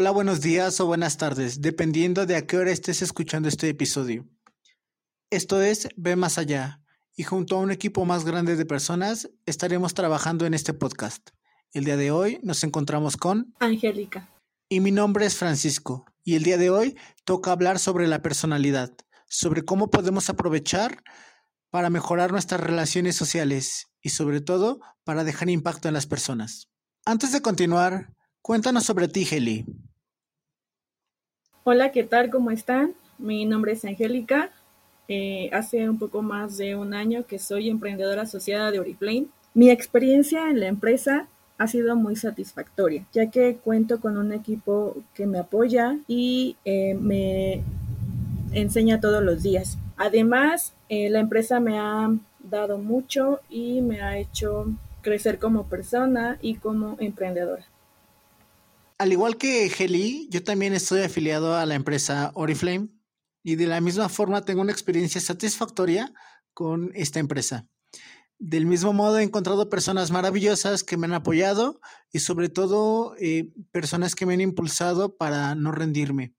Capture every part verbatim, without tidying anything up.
Hola, buenos días o buenas tardes, dependiendo de a qué hora estés escuchando este episodio. Esto es Ve Más Allá, y junto a un equipo más grande de personas estaremos trabajando en este podcast. El día de hoy nos encontramos con Angélica. Y mi nombre es Francisco, y el día de hoy toca hablar sobre la personalidad, sobre cómo podemos aprovechar para mejorar nuestras relaciones sociales y sobre todo para dejar impacto en las personas. Antes de continuar, cuéntanos sobre ti, Geli. Hola, ¿qué tal? ¿Cómo están? Mi nombre es Angélica. Eh, hace un poco más de un año que soy emprendedora asociada de Oriflame. Mi experiencia en la empresa ha sido muy satisfactoria, ya que cuento con un equipo que me apoya y eh, me enseña todos los días. Además, eh, la empresa me ha dado mucho y me ha hecho crecer como persona y como emprendedora. Al igual que Geli, yo también estoy afiliado a la empresa Oriflame y de la misma forma tengo una experiencia satisfactoria con esta empresa. Del mismo modo he encontrado personas maravillosas que me han apoyado y sobre todo eh, personas que me han impulsado para no rendirme,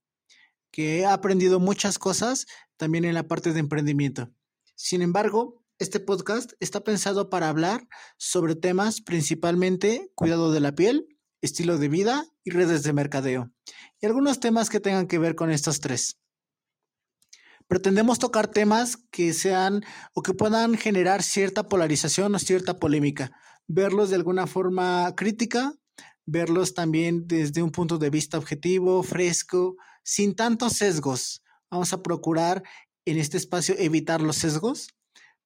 que he aprendido muchas cosas también en la parte de emprendimiento. Sin embargo, este podcast está pensado para hablar sobre temas principalmente cuidado de la piel, estilo de vida y redes de mercadeo, y algunos temas que tengan que ver con estos tres. Pretendemos tocar temas que sean o que puedan generar cierta polarización o cierta polémica, verlos de alguna forma crítica, verlos también desde un punto de vista objetivo, fresco, sin tantos sesgos. Vamos a procurar en este espacio evitar los sesgos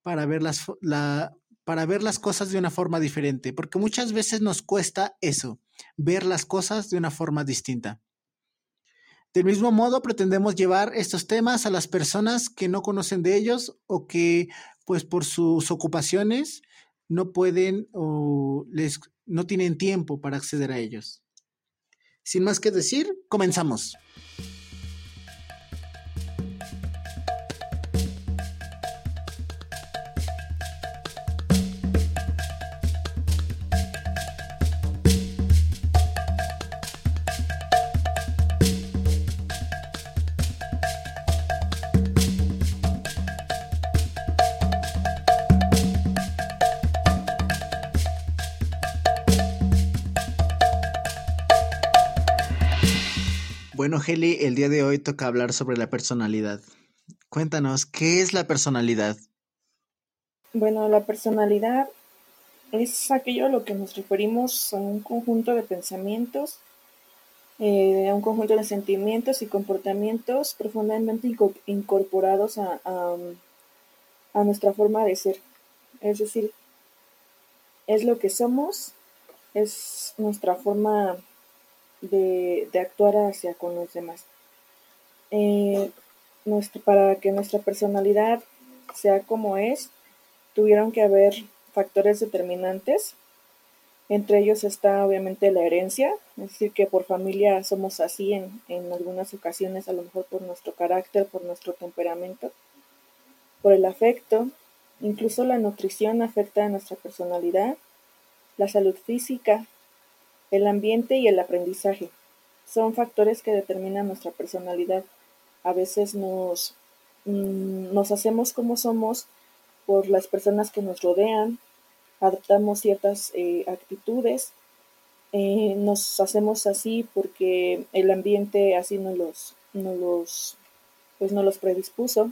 para ver las, la, para ver las cosas de una forma diferente, porque muchas veces nos cuesta eso, ver las cosas de una forma distinta. Del mismo modo, pretendemos llevar estos temas a las personas que no conocen de ellos o que, pues, por sus ocupaciones no pueden o les, no tienen tiempo para acceder a ellos. Sin más que decir, comenzamos. Bueno, Geli, el día de hoy toca hablar sobre la personalidad. Cuéntanos, ¿qué es la personalidad? Bueno, la personalidad es aquello a lo que nos referimos a un conjunto de pensamientos, eh, a un conjunto de sentimientos y comportamientos profundamente inco- incorporados a, a, a nuestra forma de ser. Es decir, es lo que somos, es nuestra forma De, de actuar hacia con los demás. Eh, nuestro, para que nuestra personalidad sea como es, tuvieron que haber factores determinantes. Entre ellos está obviamente la herencia, es decir, que por familia somos así en, en algunas ocasiones, a lo mejor por nuestro carácter, por nuestro temperamento, por el afecto. Incluso la nutrición afecta a nuestra personalidad, la salud física, el ambiente y el aprendizaje son factores que determinan nuestra personalidad. A veces nos, mmm, nos hacemos como somos por las personas que nos rodean, adoptamos ciertas eh, actitudes, eh, nos hacemos así porque el ambiente así nos los, nos los, pues nos los predispuso.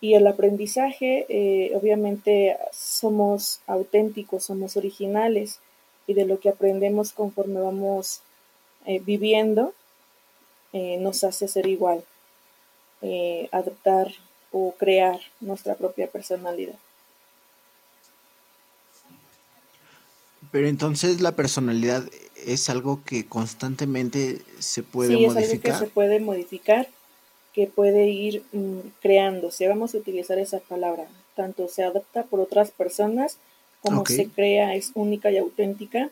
Y el aprendizaje, eh, obviamente somos auténticos, somos originales, y de lo que aprendemos conforme vamos eh, viviendo, eh, nos hace ser igual, eh, adoptar o crear nuestra propia personalidad. Pero entonces la personalidad es algo que constantemente se puede sí, modificar. Sí, es algo que se puede modificar, que puede ir mm, creándose. Vamos a utilizar esa palabra. Tanto se adopta por otras personas, como okay. Se crea, es única y auténtica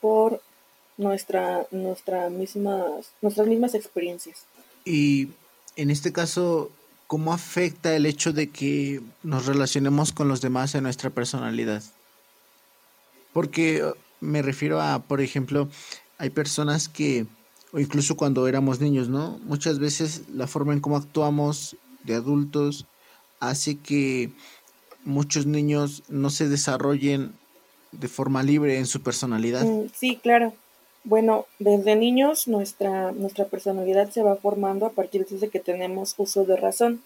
por nuestra, nuestra mismas, nuestras mismas experiencias. Y en este caso, ¿cómo afecta el hecho de que nos relacionemos con los demás en nuestra personalidad? Porque me refiero a, por ejemplo, hay personas que o incluso cuando éramos niños, ¿no? Muchas veces la forma en cómo actuamos de adultos hace que muchos niños no se desarrollen de forma libre en su personalidad. Sí, claro. Bueno, desde niños nuestra, nuestra personalidad se va formando a partir de que tenemos uso de razón.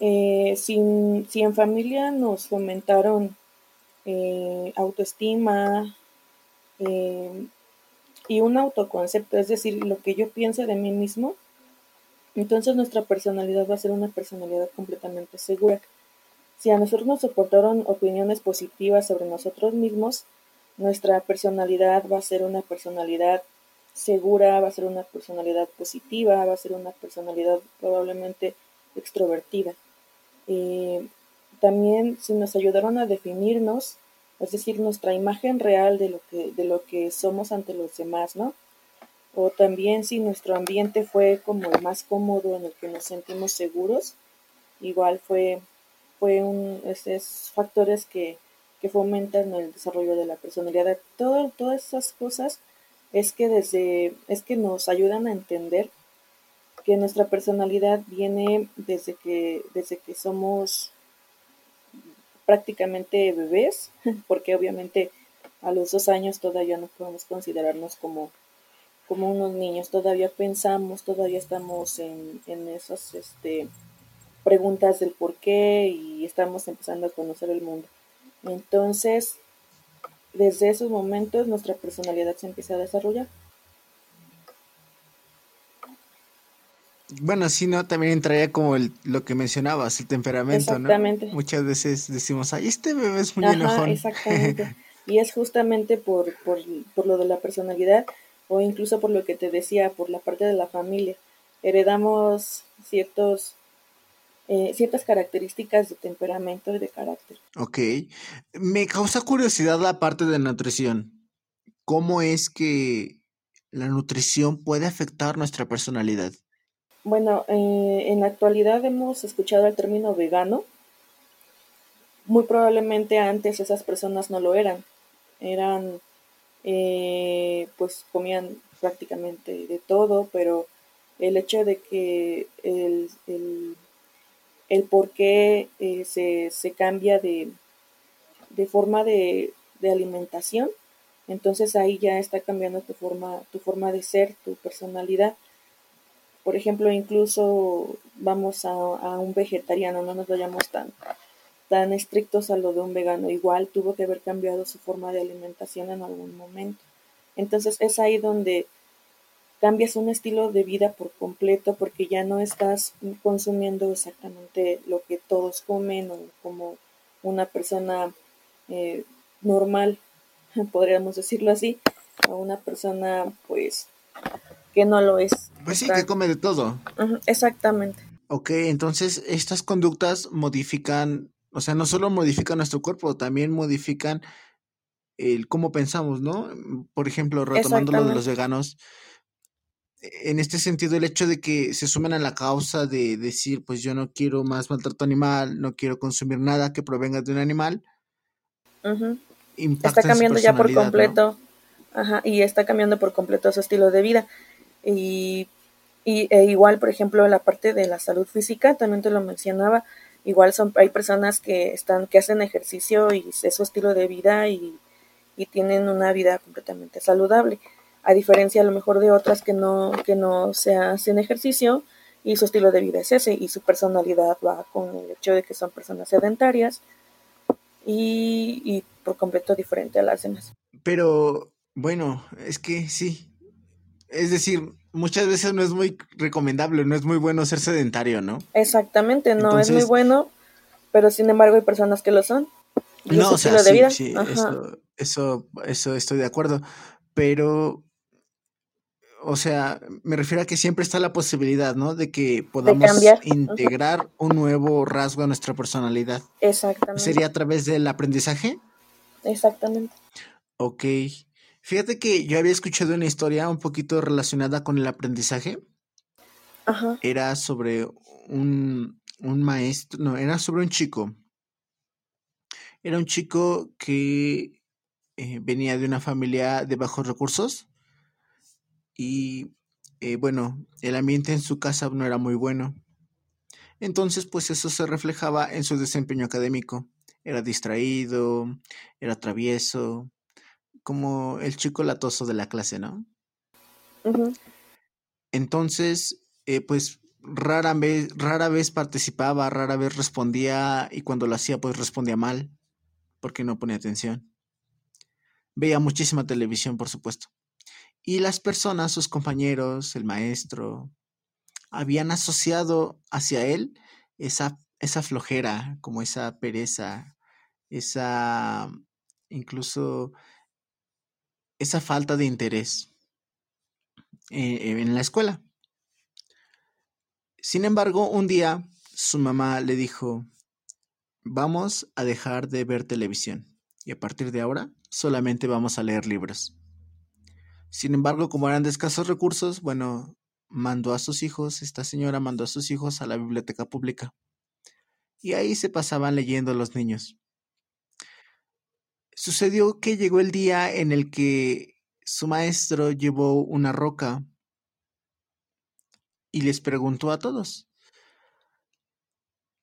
Eh, si, si en familia nos fomentaron eh, autoestima eh, y un autoconcepto, es decir, lo que yo pienso de mí mismo, entonces nuestra personalidad va a ser una personalidad completamente segura. Si a nosotros nos soportaron opiniones positivas sobre nosotros mismos, nuestra personalidad va a ser una personalidad segura, va a ser una personalidad positiva, va a ser una personalidad probablemente extrovertida. Eh, también si nos ayudaron a definirnos, es decir, nuestra imagen real de lo que, de lo que somos ante los demás, ¿no? O también si nuestro ambiente fue como el más cómodo, en el que nos sentimos seguros, igual fue, fue un, esos factores que que fomentan el desarrollo de la personalidad. Todo, todas esas cosas es que, desde, es que nos ayudan a entender que nuestra personalidad viene desde que, desde que somos prácticamente bebés, porque obviamente a los dos años todavía no podemos considerarnos como, como unos niños, todavía pensamos, todavía estamos en, en esas este, preguntas del por qué y estamos empezando a conocer el mundo. Entonces, desde esos momentos nuestra personalidad se empieza a desarrollar. Bueno, sí, ¿no? También entraría como el, lo que mencionabas, el temperamento, ¿no? Exactamente. Muchas veces decimos, ay, este bebé es muy Ajá, enojón. Exactamente. Y es justamente por, por, por lo de la personalidad, o incluso por lo que te decía, por la parte de la familia. Heredamos ciertos... Eh, ciertas características de temperamento y de carácter. Ok. Me causa curiosidad la parte de nutrición. ¿Cómo es que la nutrición puede afectar nuestra personalidad? Bueno, eh, en la actualidad hemos escuchado el término vegano. Muy probablemente antes esas personas no lo eran. Eran, eh, pues comían prácticamente de todo, pero el hecho de que el... el el por qué eh, se, se cambia de, de forma de, de alimentación, entonces ahí ya está cambiando tu forma, tu forma de ser, tu personalidad. Por ejemplo, incluso vamos a, a un vegetariano, no nos vayamos tan, tan estrictos a lo de un vegano, igual tuvo que haber cambiado su forma de alimentación en algún momento. Entonces es ahí donde cambias un estilo de vida por completo, porque ya no estás consumiendo exactamente lo que todos comen o como una persona eh, normal, podríamos decirlo así, o una persona pues que no lo es. Pues sí, está... que come de todo. Uh-huh, exactamente. Ok, entonces estas conductas modifican, o sea, no solo modifican nuestro cuerpo, también modifican el cómo pensamos, ¿no? Por ejemplo, retomando lo de los veganos, en este sentido, el hecho de que se sumen a la causa de decir, pues yo no quiero más maltrato animal, no quiero consumir nada que provenga de un animal, uh-huh. Está cambiando ya por completo, ¿no? Ajá, y está cambiando por completo su estilo de vida. Y, y e igual, por ejemplo, la parte de la salud física, también te lo mencionaba, igual son hay personas que están que hacen ejercicio y es su estilo de vida y, y tienen una vida completamente saludable. A diferencia a lo mejor de otras que no, que no se hacen ejercicio y su estilo de vida es ese y su personalidad va con el hecho de que son personas sedentarias y, y por completo diferente a las demás. Pero bueno, es que sí, es decir, muchas veces no es muy recomendable, no es muy bueno ser sedentario, ¿no? Exactamente, no Entonces... es muy bueno, pero sin embargo hay personas que lo son. Y no, su o sea, estilo de sí, vida. sí, eso, eso, eso estoy de acuerdo, pero... O sea, me refiero a que siempre está la posibilidad, ¿no? De que podamos de integrar uh-huh. un nuevo rasgo a nuestra personalidad. Exactamente. ¿Sería a través del aprendizaje? Exactamente. Ok. Fíjate que yo había escuchado una historia un poquito relacionada con el aprendizaje. Ajá. Uh-huh. Era sobre un, un maestro... No, era sobre un chico. Era un chico que eh, venía de una familia de bajos recursos. Y eh, bueno, el ambiente en su casa no era muy bueno. Entonces, pues eso se reflejaba en su desempeño académico. Era distraído, era travieso, como el chico latoso de la clase, ¿no? Uh-huh. Entonces, eh, pues rara vez, rara vez participaba, rara vez respondía, y cuando lo hacía, pues respondía mal, porque no ponía atención. Veía muchísima televisión, por supuesto. Y las personas, sus compañeros, el maestro, habían asociado hacia él esa, esa flojera, como esa pereza, esa, incluso esa falta de interés eh, en la escuela. Sin embargo, un día su mamá le dijo: vamos a dejar de ver televisión y a partir de ahora solamente vamos a leer libros. Sin embargo, como eran de escasos recursos, bueno, mandó a sus hijos, esta señora mandó a sus hijos a la biblioteca pública. Y ahí se pasaban leyendo los niños. Sucedió que llegó el día en el que su maestro llevó una roca y les preguntó a todos: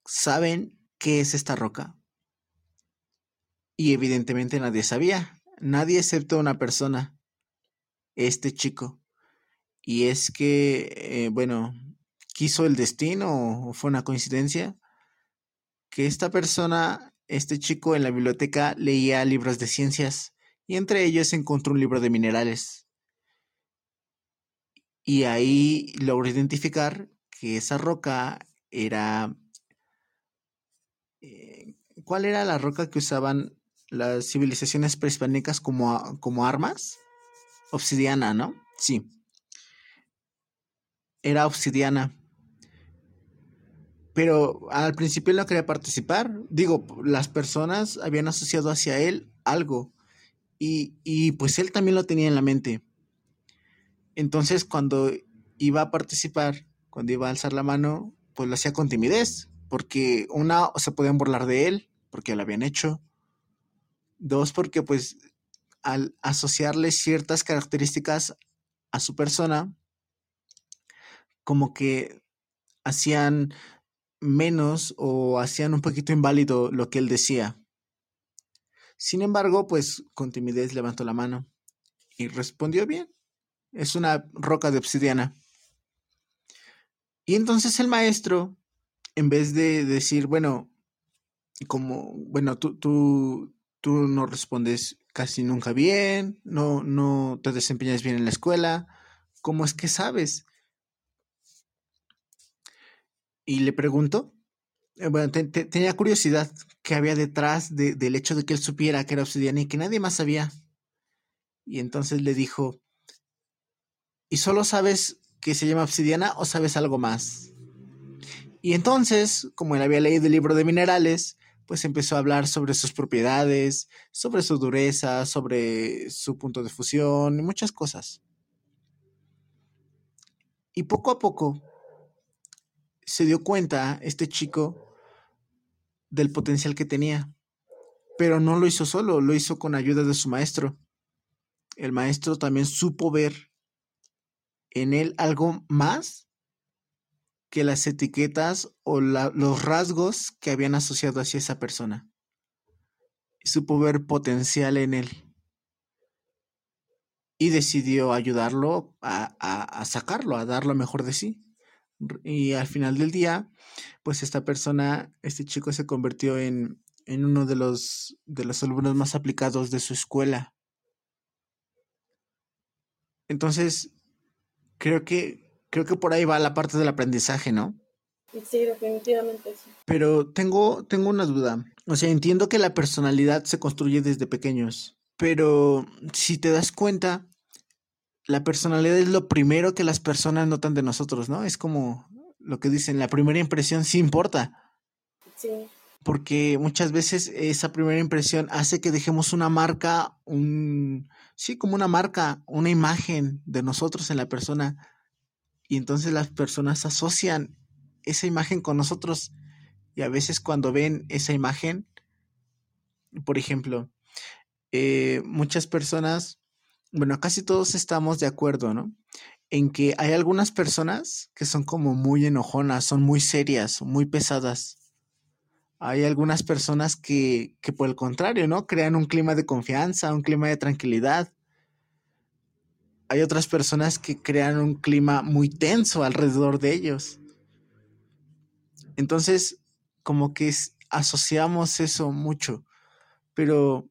¿saben qué es esta roca? Y evidentemente nadie sabía, nadie excepto una persona, este chico. Y es que, eh, bueno, quiso el destino, o fue una coincidencia, que esta persona, este chico en la biblioteca, leía libros de ciencias, y entre ellos encontró un libro de minerales. Y ahí logró identificar que esa roca era... Eh, ¿cuál era la roca que usaban las civilizaciones prehispánicas como, como armas? Obsidiana, ¿no? Sí. Era obsidiana. Pero al principio no quería participar. Digo, las personas habían asociado hacia él algo. Y, y pues él también lo tenía en la mente. Entonces, cuando iba a participar, cuando iba a alzar la mano, pues lo hacía con timidez. Porque una, se podían burlar de él, porque lo habían hecho. Dos, porque pues al asociarle ciertas características a su persona, como que hacían menos o hacían un poquito inválido lo que él decía. Sin embargo, pues con timidez levantó la mano y respondió bien. Es una roca de obsidiana. Y entonces el maestro, en vez de decir, bueno, como, bueno, tú, tú, tú no respondes casi nunca bien, no, no te desempeñas bien en la escuela, ¿cómo es que sabes? Y le preguntó, bueno, te, te, tenía curiosidad qué había detrás de, del hecho de que él supiera que era obsidiana y que nadie más sabía. Y entonces le dijo: ¿y solo sabes que se llama obsidiana o sabes algo más? Y entonces, como él había leído el libro de minerales, pues empezó a hablar sobre sus propiedades, sobre su dureza, sobre su punto de fusión y muchas cosas. Y poco a poco se dio cuenta este chico del potencial que tenía, pero no lo hizo solo, lo hizo con ayuda de su maestro. El maestro también supo ver en él algo más que las etiquetas o la, los rasgos que habían asociado hacia esa persona. Supo ver potencial en él y decidió ayudarlo a, a, a sacarlo, a dar lo mejor de sí. Y al final del día, pues esta persona, este chico se convirtió en, en uno de los, de los alumnos más aplicados de su escuela. Entonces, creo que, creo que por ahí va la parte del aprendizaje, ¿no? Sí, definitivamente sí. Pero tengo, tengo una duda. O sea, entiendo que la personalidad se construye desde pequeños, pero si te das cuenta, la personalidad es lo primero que las personas notan de nosotros, ¿no? Es como lo que dicen, la primera impresión sí importa. Sí. Porque muchas veces esa primera impresión hace que dejemos una marca, un... Sí, como una marca, una imagen de nosotros en la persona. Y entonces las personas asocian esa imagen con nosotros. Y a veces cuando ven esa imagen, por ejemplo, eh, muchas personas... Bueno, casi todos estamos de acuerdo, ¿no? en que hay algunas personas que son como muy enojonas, son muy serias, muy pesadas. Hay algunas personas que, que por el contrario, ¿no? Crean un clima de confianza, un clima de tranquilidad. Hay otras personas que crean un clima muy tenso alrededor de ellos. Entonces, como que asociamos eso mucho, pero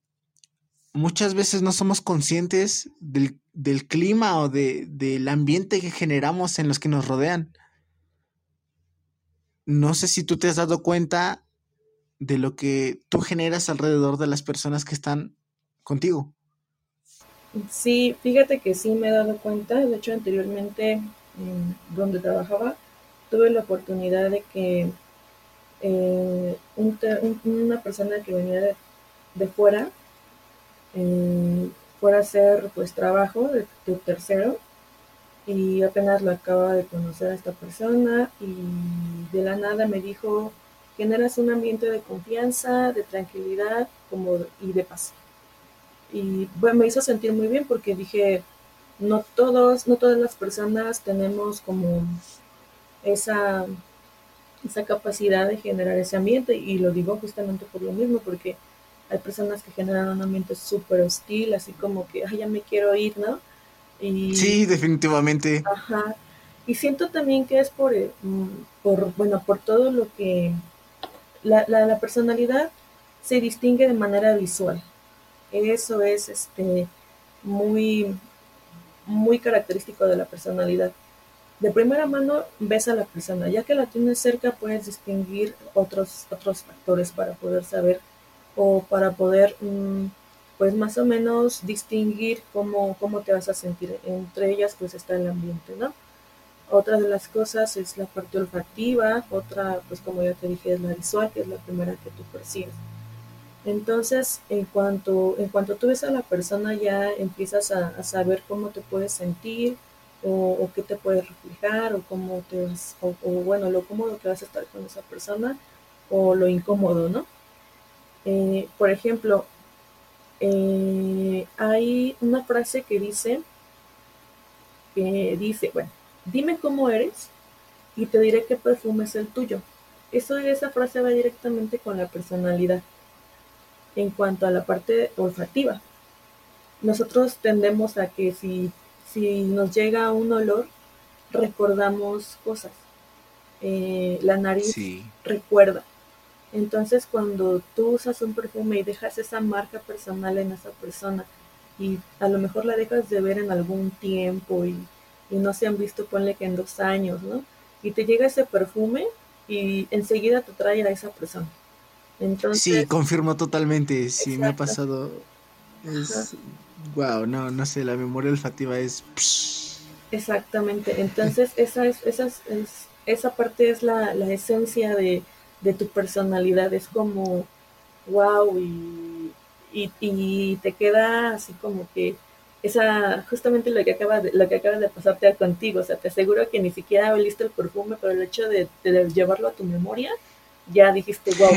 muchas veces no somos conscientes del, del clima o de, del ambiente que generamos en los que nos rodean. No sé si tú te has dado cuenta de lo que tú generas alrededor de las personas que están contigo. Sí, fíjate que sí me he dado cuenta. De hecho, anteriormente, eh, donde trabajaba, tuve la oportunidad de que eh, un, un, una persona que venía de, de fuera eh, fuera a hacer pues trabajo de, de tercero, y apenas lo acababa de conocer a esta persona, y de la nada me dijo: generas un ambiente de confianza, de tranquilidad como, y de paz. Y bueno, me hizo sentir muy bien porque dije, no todos, no todas las personas tenemos como esa, esa capacidad de generar ese ambiente, y lo digo justamente por lo mismo, porque hay personas que generan un ambiente súper hostil, así como que, ay, ya me quiero ir, ¿no? Y, sí, definitivamente. Ajá. Y siento también que es por, por bueno, por todo lo que la, la, la personalidad se distingue de manera visual. Eso es este muy, muy característico de la personalidad. De primera mano ves a la persona, ya que la tienes cerca puedes distinguir otros, otros factores para poder saber o para poder pues más o menos distinguir cómo, cómo te vas a sentir. Entre ellas pues está el ambiente, ¿no? Otra de las cosas es la parte olfativa, otra pues como ya te dije es la visual, que es la primera que tú percibes. Entonces, en cuanto, en cuanto tú ves a la persona, ya empiezas a, a saber cómo te puedes sentir, o, o qué te puedes reflejar, o cómo te vas, o, o bueno, lo cómodo que vas a estar con esa persona, o lo incómodo, ¿no? Eh, por ejemplo, eh, hay una frase que dice, que dice, bueno, dime cómo eres y te diré qué perfume es el tuyo. Eso, esa frase va directamente con la personalidad. En cuanto a la parte olfativa, nosotros tendemos a que si, si nos llega un olor, recordamos cosas. Eh, la nariz sí recuerda. Entonces, cuando tú usas un perfume y dejas esa marca personal en esa persona, y a lo mejor la dejas de ver en algún tiempo y, y no se han visto, ponle que en dos años, ¿no? Y te llega ese perfume y enseguida te trae a esa persona. Entonces, sí, confirmo totalmente, sí, exacto. Me ha pasado, es, wow, no, no sé, la memoria olfativa es... Psh. Exactamente, entonces esa es, esa es, es, esa parte es la, la esencia de, de tu personalidad, es como, wow, y, y, y te queda así como que, esa, justamente lo que acaba de, lo que acaba de pasarte contigo, o sea, te aseguro que ni siquiera oliste el perfume, pero el hecho de, de llevarlo a tu memoria, ya dijiste, wow,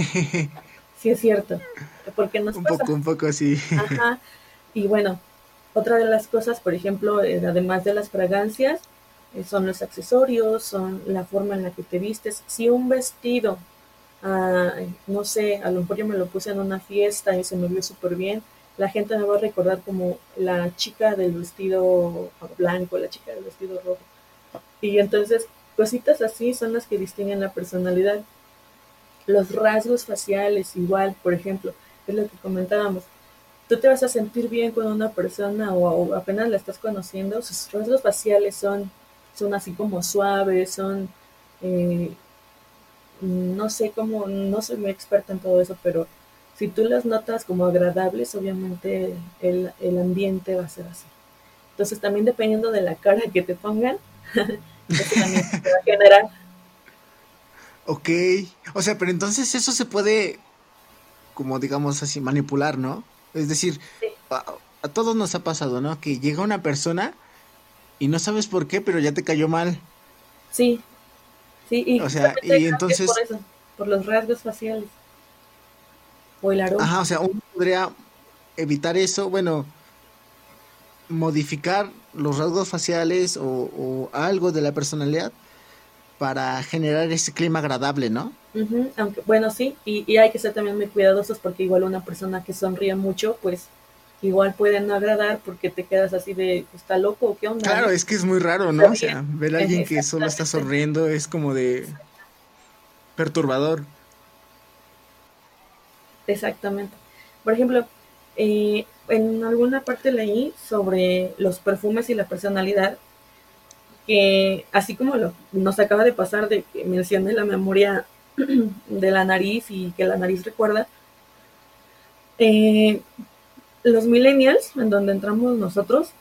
sí es cierto, porque nos un pasa. Poco, un poco así. Ajá, y bueno, otra de las cosas, por ejemplo, además de las fragancias, son los accesorios, son la forma en la que te vistes. Si un vestido, ah, no sé, a lo mejor yo me lo puse en una fiesta y se me vio súper bien, la gente me va a recordar como la chica del vestido blanco, la chica del vestido rojo. Y entonces, cositas así son las que distinguen la personalidad. Los rasgos faciales igual, por ejemplo, es lo que comentábamos. Tú te vas a sentir bien con una persona o, o apenas la estás conociendo, sus rasgos faciales son, son así como suaves, son, eh, no sé cómo, no soy muy experta en todo eso, pero si tú las notas como agradables, obviamente el, el ambiente va a ser así. Entonces también dependiendo de la cara que te pongan, eso también te va a generar. Ok, o sea, pero entonces eso se puede, como digamos así, manipular, ¿no? Es decir, sí. a, a todos nos ha pasado, ¿no? Que llega una persona y no sabes por qué, pero ya te cayó mal. Sí, sí, y, o sea, y entonces... por eso, por los rasgos faciales o el aroma. Ajá, o sea, uno podría evitar eso, bueno, modificar los rasgos faciales o, o algo de la personalidad para generar ese clima agradable, ¿no? Uh-huh. Aunque, bueno, sí, y, y hay que ser también muy cuidadosos porque igual una persona que sonríe mucho, pues igual puede no agradar porque te quedas así de, ¿está loco o qué onda? Claro, es que es muy raro, ¿no? O sea, ver a alguien que solo está sonriendo es como de perturbador. Exactamente. Por ejemplo, eh, en alguna parte leí sobre los perfumes y la personalidad, que así como lo, nos acaba de pasar de que mencioné la memoria de la nariz y que la nariz recuerda, eh, los millennials, en donde entramos nosotros,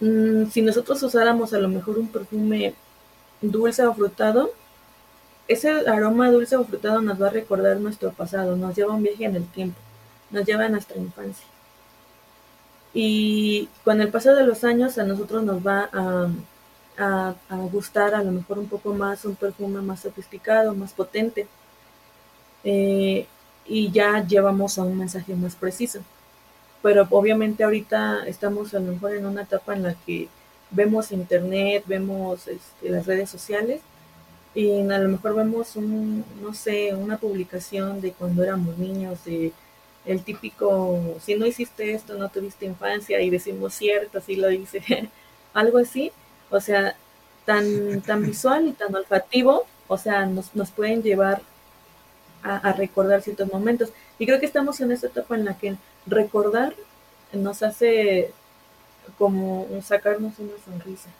mmm, si nosotros usáramos a lo mejor un perfume dulce o frutado, ese aroma dulce o frutado nos va a recordar nuestro pasado, nos lleva a un viaje en el tiempo, nos lleva a nuestra infancia. Y con el paso de los años a nosotros nos va a, a, a gustar a lo mejor un poco más un perfume más sofisticado, más potente. Eh, y ya llevamos a un mensaje más preciso. Pero obviamente ahorita estamos a lo mejor en una etapa en la que vemos internet, vemos este, las redes sociales. Y a lo mejor vemos, un no sé, una publicación de cuando éramos niños, de el típico, si no hiciste esto, no tuviste infancia, y decimos cierto, así lo dice, algo así. O sea, tan tan visual y tan olfativo, o sea, nos, nos pueden llevar a, a recordar ciertos momentos. Y creo que estamos en esta etapa en la que recordar nos hace como sacarnos una sonrisa.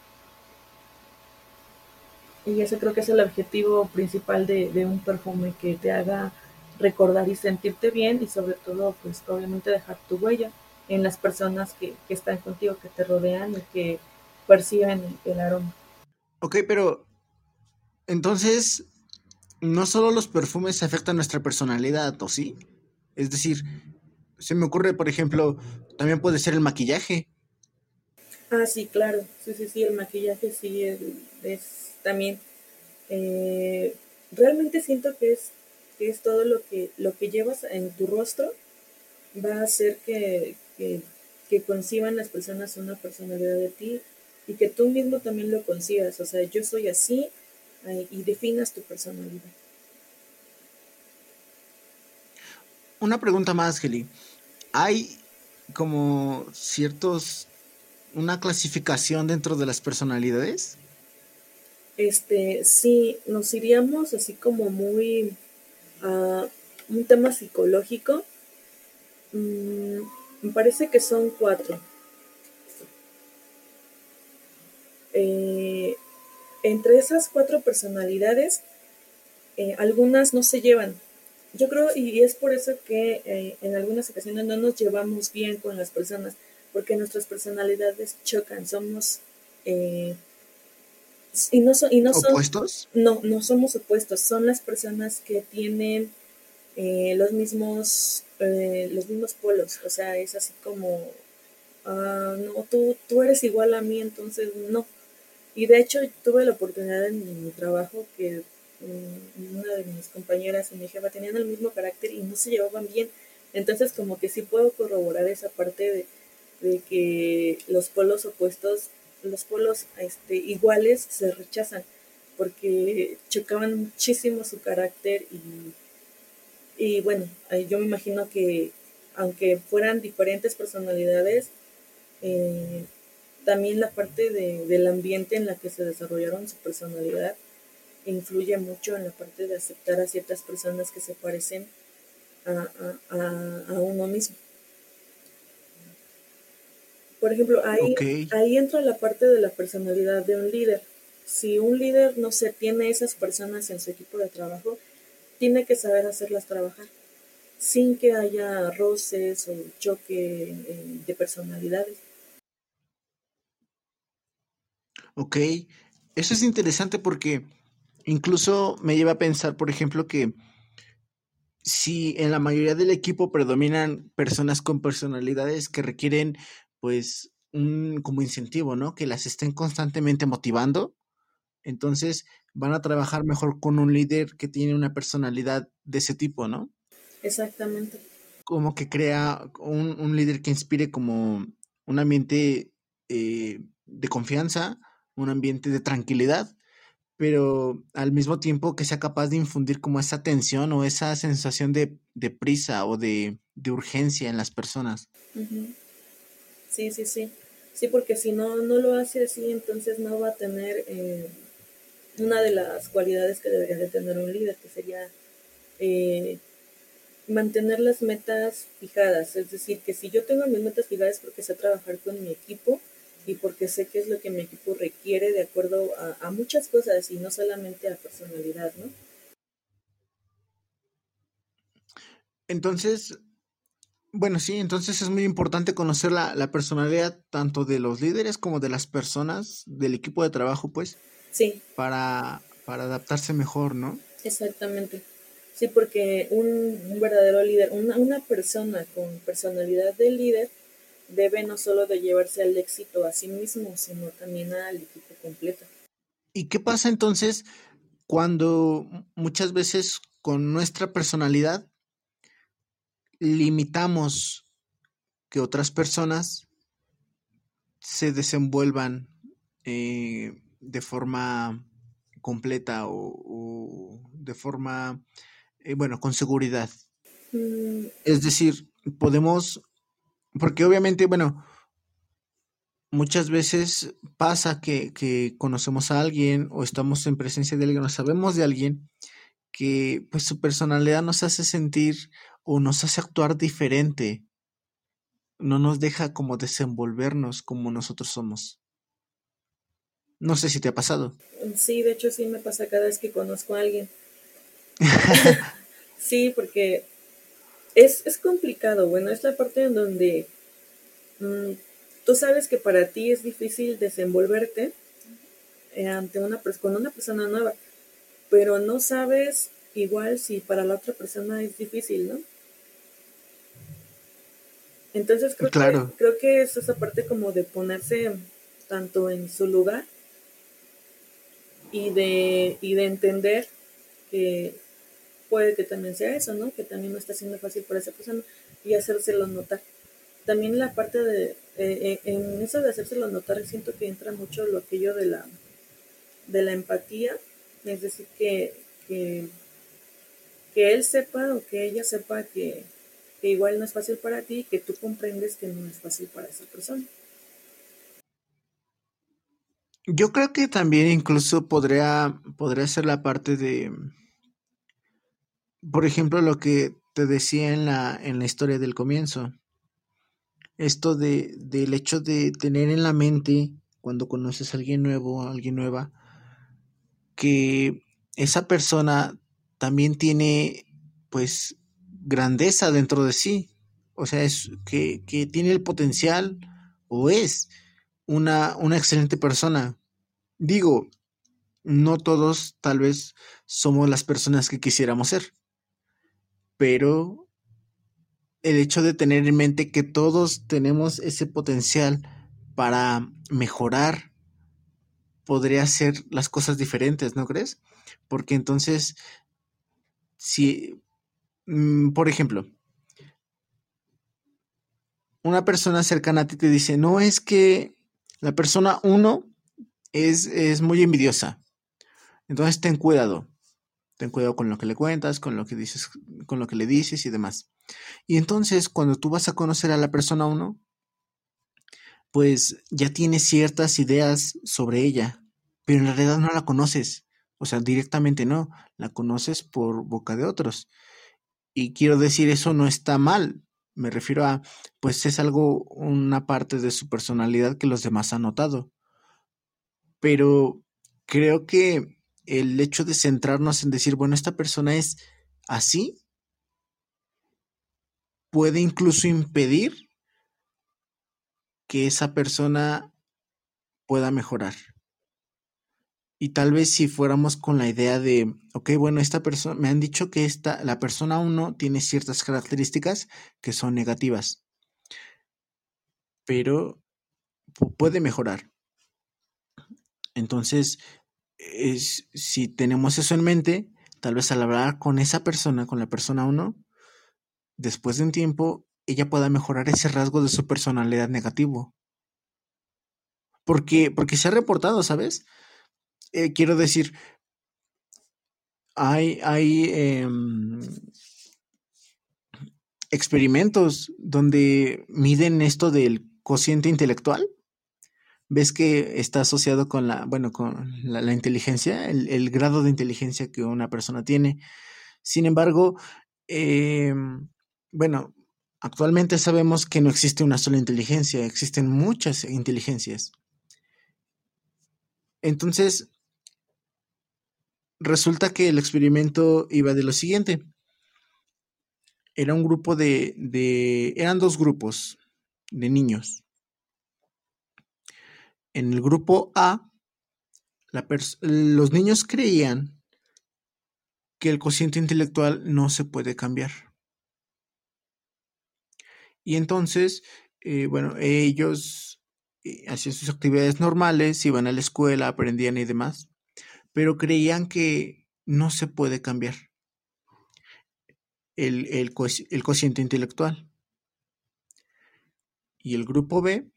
Y eso creo que es el objetivo principal de, de un perfume, que te haga recordar y sentirte bien y sobre todo, pues, obviamente dejar tu huella en las personas que, que están contigo, que te rodean y que perciben el aroma. Ok, pero entonces, no solo los perfumes afectan nuestra personalidad, ¿o sí? Es decir, se me ocurre, por ejemplo, también puede ser el maquillaje. Ah, sí, claro. Sí, sí, sí, el maquillaje sí es... es... también eh, realmente siento que es que es todo lo que lo que llevas en tu rostro va a hacer que, que, que conciban las personas una personalidad de ti y que tú mismo también lo concibas. O sea, yo soy así eh, y definas tu personalidad. Una pregunta más, Geli. ¿Hay como ciertos una clasificación dentro de las personalidades? Este, sí, nos iríamos así como muy a uh, un tema psicológico. Mm, me parece que son cuatro. Eh, entre esas cuatro personalidades, eh, algunas no se llevan. Yo creo, y es por eso que eh, en algunas ocasiones no nos llevamos bien con las personas, porque nuestras personalidades chocan, somos... Eh, Y no, son, y no son opuestos. No, no somos opuestos, son las personas que tienen eh, los mismos eh, los mismos polos. O sea, es así como uh, no, tú, tú eres igual a mí, entonces no. Y de hecho tuve la oportunidad en mi trabajo que um, una de mis compañeras y mi jefa tenían el mismo carácter y no se llevaban bien. Entonces como que sí puedo corroborar esa parte de, de que los polos opuestos, los polos este, iguales se rechazan porque chocaban muchísimo su carácter y, y bueno, yo me imagino que aunque fueran diferentes personalidades, eh, también la parte de, del ambiente en la que se desarrollaron su personalidad influye mucho en la parte de aceptar a ciertas personas que se parecen a, a, a, a uno mismo. Por ejemplo, ahí, okay. ahí entra la parte de la personalidad de un líder. Si un líder, no sé, tiene esas personas en su equipo de trabajo, tiene que saber hacerlas trabajar sin que haya roces o choque eh, de personalidades. Ok, eso es interesante porque incluso me lleva a pensar, por ejemplo, que si en la mayoría del equipo predominan personas con personalidades que requieren pues un como incentivo, ¿no? Que las estén constantemente motivando, entonces van a trabajar mejor con un líder que tiene una personalidad de ese tipo, ¿no? Exactamente. Como que crea un, un líder que inspire como un ambiente eh, de confianza, un ambiente de tranquilidad, pero al mismo tiempo que sea capaz de infundir como esa tensión o esa sensación de, de prisa o de, de urgencia en las personas. Uh-huh. Sí, sí, sí. Sí, porque si no, no lo hace así, entonces no va a tener eh, una de las cualidades que debería de tener un líder, que sería eh, mantener las metas fijadas. Es decir, que si yo tengo mis metas fijadas, porque sé trabajar con mi equipo y porque sé qué es lo que mi equipo requiere de acuerdo a, a muchas cosas y no solamente a personalidad, ¿no? Entonces, bueno, sí, entonces es muy importante conocer la, la personalidad tanto de los líderes como de las personas del equipo de trabajo, pues. Sí. Para, para adaptarse mejor, ¿no? Exactamente. Sí, porque un, un verdadero líder, una, una persona con personalidad de líder debe no solo de llevarse al éxito a sí mismo, sino también al equipo completo. ¿Y qué pasa entonces cuando muchas veces con nuestra personalidad limitamos que otras personas se desenvuelvan eh, de forma completa o, o de forma, eh, bueno, con seguridad? Mm. Es decir, podemos... Porque obviamente, bueno, muchas veces pasa que, que conocemos a alguien o estamos en presencia de alguien o sabemos de alguien que pues su personalidad nos hace sentir o nos hace actuar diferente. No nos deja como desenvolvernos como nosotros somos. No sé si te ha pasado. Sí, de hecho sí me pasa cada vez que conozco a alguien. Sí, porque... Es, es complicado, bueno, es la parte en donde mmm, tú sabes que para ti es difícil desenvolverte eh, ante una con una persona nueva, pero no sabes igual si para la otra persona es difícil, ¿no? Entonces creo, claro. que, creo que es esa parte como de ponerse tanto en su lugar y de, y de entender que puede que también sea eso, ¿no? Que también no está siendo fácil para esa persona y hacérselo notar. También la parte de, eh, eh, en eso de hacérselo notar, siento que entra mucho lo aquello de la, de la empatía, es decir, que, que, que él sepa o que ella sepa que, que igual no es fácil para ti y que tú comprendes que no es fácil para esa persona. Yo creo que también incluso podría, podría ser la parte de... Por ejemplo, lo que te decía en la, en la historia del comienzo, esto de, del hecho de tener en la mente, cuando conoces a alguien nuevo o alguien nueva, que esa persona también tiene, pues, grandeza dentro de sí. O sea, es que, que tiene el potencial o es una, una excelente persona. Digo, no todos tal vez somos las personas que quisiéramos ser. Pero el hecho de tener en mente que todos tenemos ese potencial para mejorar podría hacer las cosas diferentes, ¿no crees? Porque entonces, si, por ejemplo, una persona cercana a ti te dice, no, es que la persona uno es, es muy envidiosa, entonces ten cuidado. Ten cuidado con lo que le cuentas, con lo que dices, con lo que le dices y demás. Y entonces, cuando tú vas a conocer a la persona uno, pues ya tienes ciertas ideas sobre ella, pero en realidad no la conoces. O sea, directamente no, la conoces por boca de otros. Y quiero decir, eso no está mal. Me refiero a, pues es algo, una parte de su personalidad que los demás han notado. Pero creo que el hecho de centrarnos en decir, bueno, esta persona es así, puede incluso impedir que esa persona pueda mejorar. Y tal vez si fuéramos con la idea de, ok, bueno, esta persona, me han dicho que esta, la persona uno tiene ciertas características que son negativas, pero puede mejorar. Entonces, Es, si tenemos eso en mente, tal vez al hablar con esa persona, con la persona uno, después de un tiempo ella pueda mejorar ese rasgo de su personalidad negativo. Porque, porque se ha reportado, ¿sabes? Eh, quiero decir, hay, hay eh, experimentos donde miden esto del cociente intelectual. Ves que está asociado con la, bueno, con la, la inteligencia, el, el grado de inteligencia que una persona tiene. Sin embargo, eh, bueno, actualmente sabemos que no existe una sola inteligencia, existen muchas inteligencias. Entonces, resulta que el experimento iba de lo siguiente. Era un grupo de, de eran dos grupos de niños. En el grupo A, la pers- los niños creían que el cociente intelectual no se puede cambiar. Y entonces, eh, bueno, ellos hacían sus actividades normales, iban a la escuela, aprendían y demás, pero creían que no se puede cambiar el, el, co- el cociente intelectual. Y el grupo B,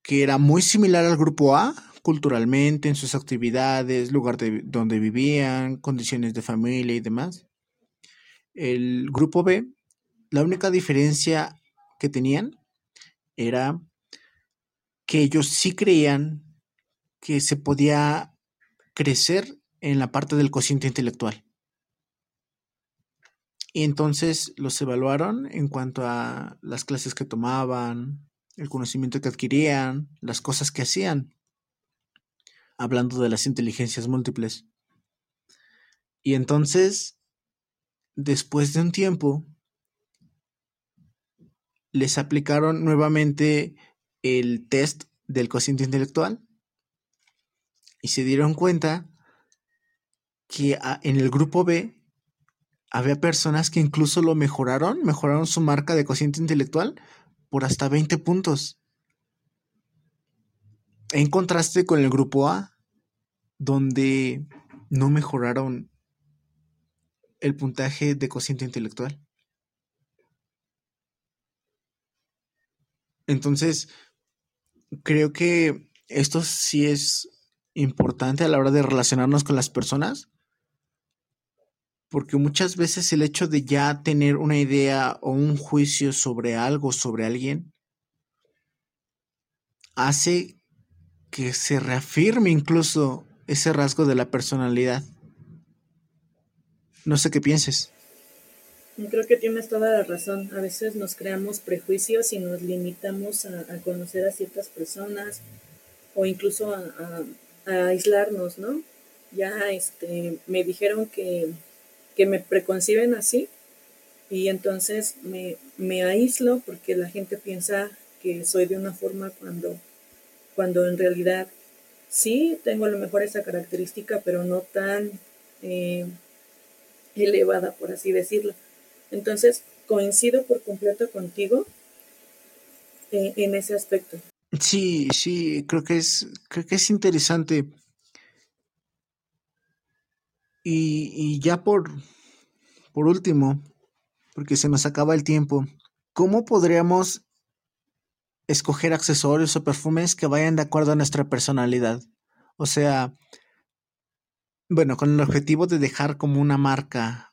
que era muy similar al grupo A, culturalmente, en sus actividades, lugar de, donde vivían, condiciones de familia y demás. El grupo B, la única diferencia que tenían era que ellos sí creían que se podía crecer en la parte del cociente intelectual. Y entonces los evaluaron en cuanto a las clases que tomaban, el conocimiento que adquirían, las cosas que hacían, hablando de las inteligencias múltiples. Y entonces, después de un tiempo, les aplicaron nuevamente el test del cociente intelectual y se dieron cuenta que en el grupo B había personas que incluso lo mejoraron, mejoraron su marca de cociente intelectual por hasta veinte puntos. En contraste con el grupo A, donde no mejoraron el puntaje de cociente intelectual. Entonces, creo que esto sí es importante a la hora de relacionarnos con las personas, porque muchas veces el hecho de ya tener una idea o un juicio sobre algo, sobre alguien, hace que se reafirme incluso ese rasgo de la personalidad. No sé qué pienses. Creo que tienes toda la razón. A veces nos creamos prejuicios y nos limitamos a, a conocer a ciertas personas o incluso a, a, a aislarnos, ¿no? Ya este, me dijeron que... que me preconciben así y entonces me, me aíslo porque la gente piensa que soy de una forma cuando, cuando en realidad sí tengo a lo mejor esa característica, pero no tan eh, elevada, por así decirlo. Entonces coincido por completo contigo eh, en ese aspecto. Sí, sí, creo que es, creo que es interesante. Y, y ya por, por último, porque se nos acaba el tiempo, ¿cómo podríamos escoger accesorios o perfumes que vayan de acuerdo a nuestra personalidad? O sea, bueno, con el objetivo de dejar como una marca,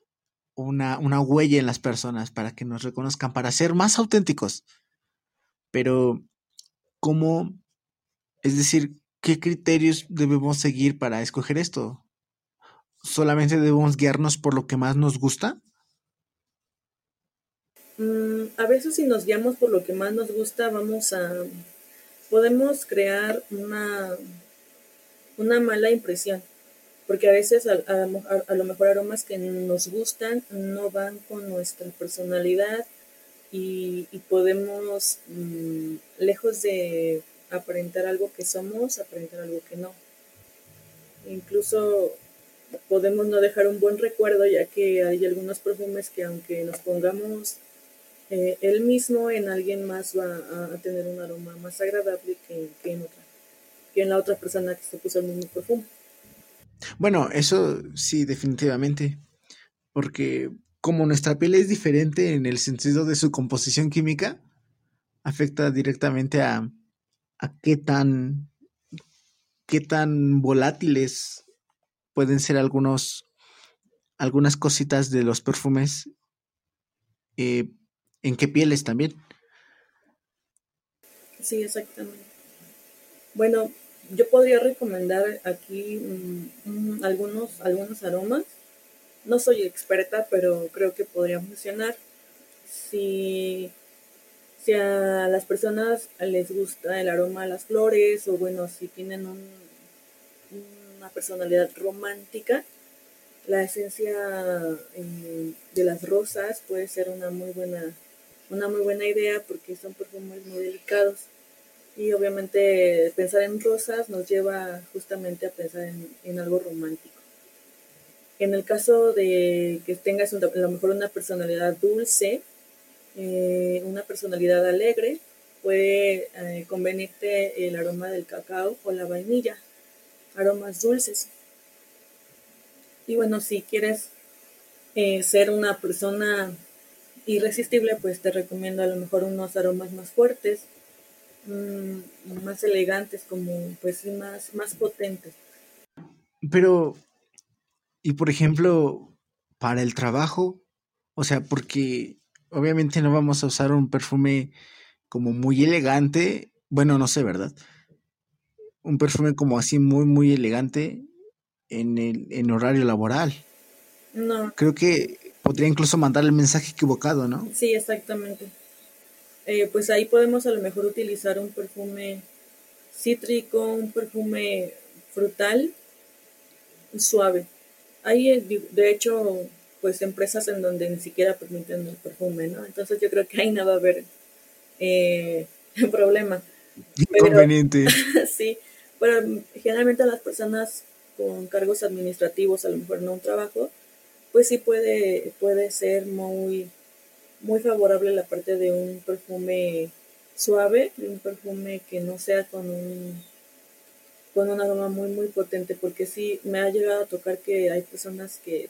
una, una huella en las personas para que nos reconozcan, para ser más auténticos. Pero, ¿cómo? Es decir, ¿qué criterios debemos seguir para escoger esto? ¿Solamente debemos guiarnos por lo que más nos gusta? Mm, a veces si nos guiamos por lo que más nos gusta, vamos a... podemos crear una, una mala impresión. Porque a veces a, a, a, a lo mejor aromas que nos gustan no van con nuestra personalidad y, y podemos, mm, lejos de aparentar algo que somos, aparentar algo que no. Incluso podemos no dejar un buen recuerdo, ya que hay algunos perfumes que aunque nos pongamos eh, el mismo, en alguien más va a, a tener un aroma más agradable que, que, en otra, que en la otra persona que se puso el mismo perfume. Bueno, eso sí, definitivamente, porque como nuestra piel es diferente en el sentido de su composición química, afecta directamente a, a qué tan, qué tan volátiles pueden ser algunos, algunas cositas de los perfumes, eh, en qué pieles también. Sí, exactamente. Bueno, yo podría recomendar aquí um, um, algunos, algunos aromas. No soy experta, pero creo que podría funcionar. Si, si a las personas les gusta el aroma de las flores, o bueno, si tienen un, una personalidad romántica, la esencia eh, de las rosas puede ser una muy buena, una muy buena idea, porque son perfumes muy delicados. Y obviamente pensar en rosas nos lleva justamente a pensar en, en algo romántico. En el caso de que tengas un, a lo mejor una personalidad dulce, eh, una personalidad alegre, puede eh, convenirte el aroma del cacao o la vainilla, aromas dulces. Y bueno, si quieres eh, ser una persona irresistible, pues te recomiendo a lo mejor unos aromas más fuertes, mmm, más elegantes, como pues más, más potentes. Pero... Y, por ejemplo, para el trabajo, o sea, porque obviamente no vamos a usar un perfume como muy elegante, bueno, no sé, ¿verdad? Un perfume como así muy, muy elegante en el en horario laboral. No. Creo que podría incluso mandar el mensaje equivocado, ¿no? Sí, exactamente. Eh, pues ahí podemos a lo mejor utilizar un perfume cítrico, un perfume frutal, suave. Hay, de hecho, pues empresas en donde ni siquiera permiten el perfume, ¿no? Entonces yo creo que ahí no va a haber eh, problema. Inconveniente. Pero, sí, pero generalmente las personas con cargos administrativos, a lo mejor no un trabajo, pues sí puede, puede ser muy, muy favorable la parte de un perfume suave, de un perfume que no sea con un... con un aroma muy muy potente, porque sí me ha llegado a tocar que hay personas que,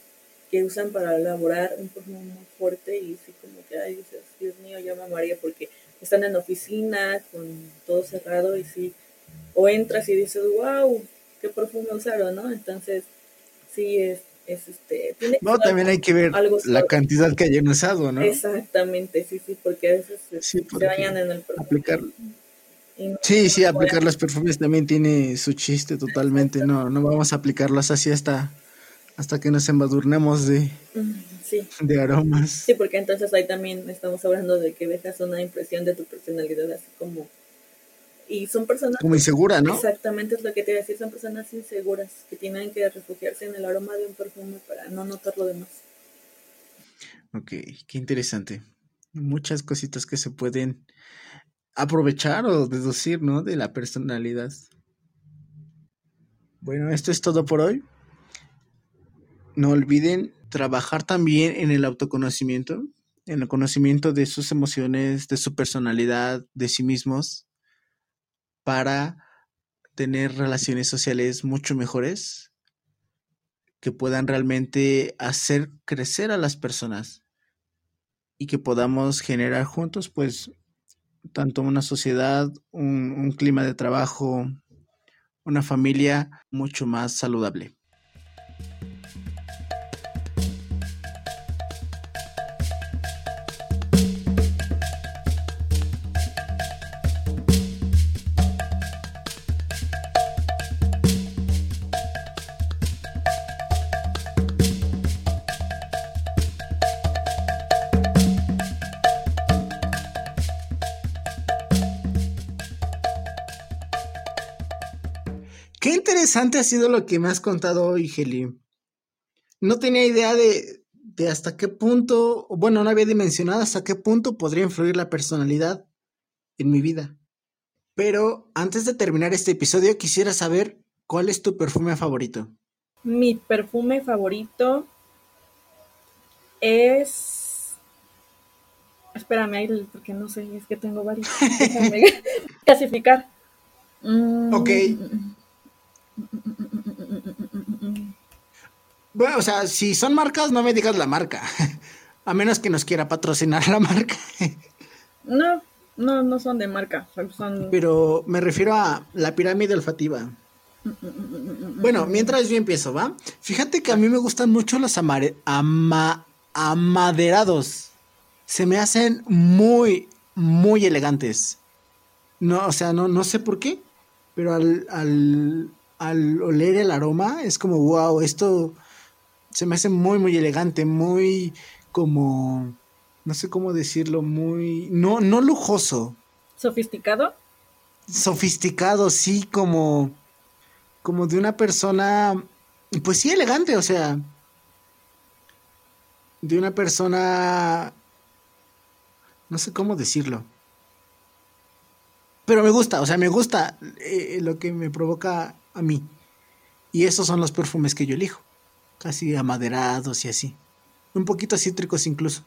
que usan para elaborar un perfume muy fuerte y sí como que ay, dices, Dios mío, llama a María, porque están en oficinas con todo cerrado y sí, o entras y dices, wow, qué perfume usaron, ¿no? Entonces sí es, es este tiene que no, también hay que ver la cantidad que hayan usado, ¿no? Exactamente, sí, sí, porque a veces sí, porque se bañan en el perfume. Aplicar... No, sí, no sí, aplicar los perfumes también tiene su chiste totalmente. No, no vamos a aplicarlos así hasta, hasta que nos embadurnemos de, sí. de aromas. Sí, porque entonces ahí también estamos hablando de que dejas una impresión de tu personalidad así como... Y son personas... Como insegura, ¿no? Exactamente, es lo que te iba a decir, son personas inseguras que tienen que refugiarse en el aroma de un perfume para no notar lo demás. Ok, qué interesante. Muchas cositas que se pueden... aprovechar o deducir, ¿no? De la personalidad. Bueno, esto es todo por hoy. No olviden trabajar también en el autoconocimiento, en el conocimiento de sus emociones, de su personalidad, de sí mismos, para tener relaciones sociales mucho mejores que puedan realmente hacer crecer a las personas y que podamos generar juntos, pues, tanto una sociedad, un, un clima de trabajo, una familia mucho más saludable. Interesante ha sido lo que me has contado hoy, Geli. No tenía idea de, de hasta qué punto, bueno, no había dimensionado hasta qué punto podría influir la personalidad en mi vida. Pero antes de terminar este episodio, quisiera saber cuál es tu perfume favorito. Mi perfume favorito es... Espérame, porque no sé, es que tengo varios. Déjame clasificar. Mm. Ok. Bueno, o sea, si son marcas, no me digas la marca. A menos que nos quiera patrocinar la marca. No, no, no son de marca. Son... Pero me refiero a la pirámide olfativa. Bueno, mientras yo empiezo, ¿va? Fíjate que a mí me gustan mucho los amare- ama- amaderados. Se me hacen muy, muy elegantes. No, o sea, no, no sé por qué, pero al, al, al oler el aroma es como, wow, esto se me hace muy, muy elegante, muy como, no sé cómo decirlo, muy, no, no lujoso. ¿Sofisticado? Sofisticado, sí, como... como de una persona, pues sí, elegante, o sea, de una persona, no sé cómo decirlo, pero me gusta, o sea, me gusta eh, lo que me provoca a mí, y esos son los perfumes que yo elijo, casi amaderados y así, un poquito cítricos incluso.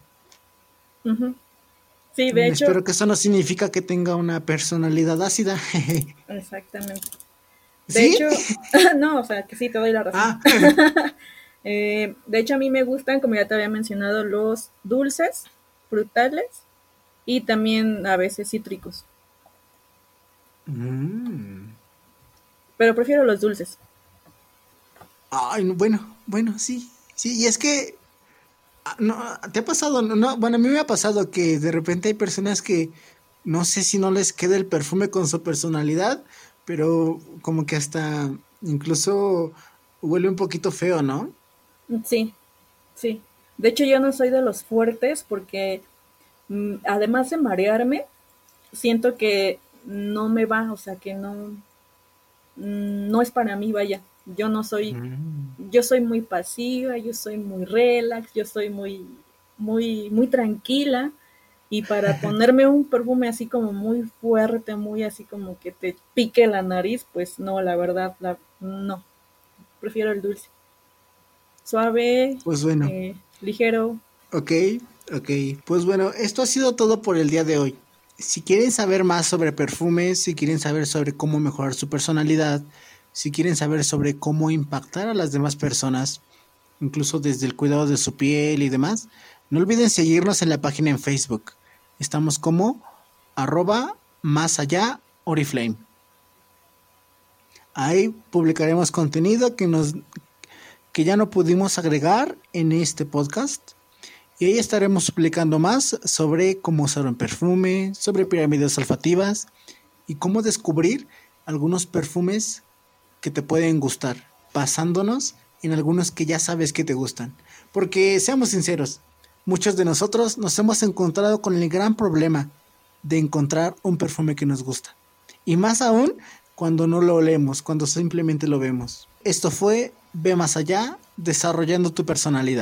Uh-huh. Sí, de hecho. Espero que eso no significa que tenga una personalidad ácida. Exactamente. De ¿Sí? hecho, no, o sea, que sí, te doy la razón. Ah. eh, de hecho, a mí me gustan, como ya te había mencionado, los dulces, frutales y también a veces cítricos. Mm. Pero prefiero los dulces. Ay, bueno, bueno, sí. Sí, y es que, no, ¿te ha pasado? No, bueno, a mí me ha pasado que de repente hay personas que no sé si no les queda el perfume con su personalidad, pero como que hasta incluso huele un poquito feo, ¿no? Sí, sí. De hecho, yo no soy de los fuertes porque además de marearme, siento que no me va, o sea, que no, no es para mí, vaya. Yo no soy, mm. yo soy muy pasiva, yo soy muy relax, yo soy muy, muy, muy tranquila. Y para ponerme un perfume así como muy fuerte, muy así como que te pique la nariz, pues no, la verdad, la, no. Prefiero el dulce. Suave, pues bueno. eh, ligero. Ok, ok. Pues bueno, esto ha sido todo por el día de hoy. Si quieren saber más sobre perfumes, si quieren saber sobre cómo mejorar su personalidad, si quieren saber sobre cómo impactar a las demás personas, incluso desde el cuidado de su piel y demás, no olviden seguirnos en la página en Facebook. Estamos como arroba más allá Oriflame. Ahí publicaremos contenido que, nos, que ya no pudimos agregar en este podcast. Y ahí estaremos publicando más sobre cómo usar un perfume, sobre pirámides olfativas y cómo descubrir algunos perfumes que te pueden gustar, basándonos en algunos que ya sabes que te gustan. Porque seamos sinceros, muchos de nosotros nos hemos encontrado con el gran problema de encontrar un perfume que nos gusta. Y más aún cuando no lo olemos, cuando simplemente lo vemos. Esto fue Ve Más Allá, desarrollando tu personalidad.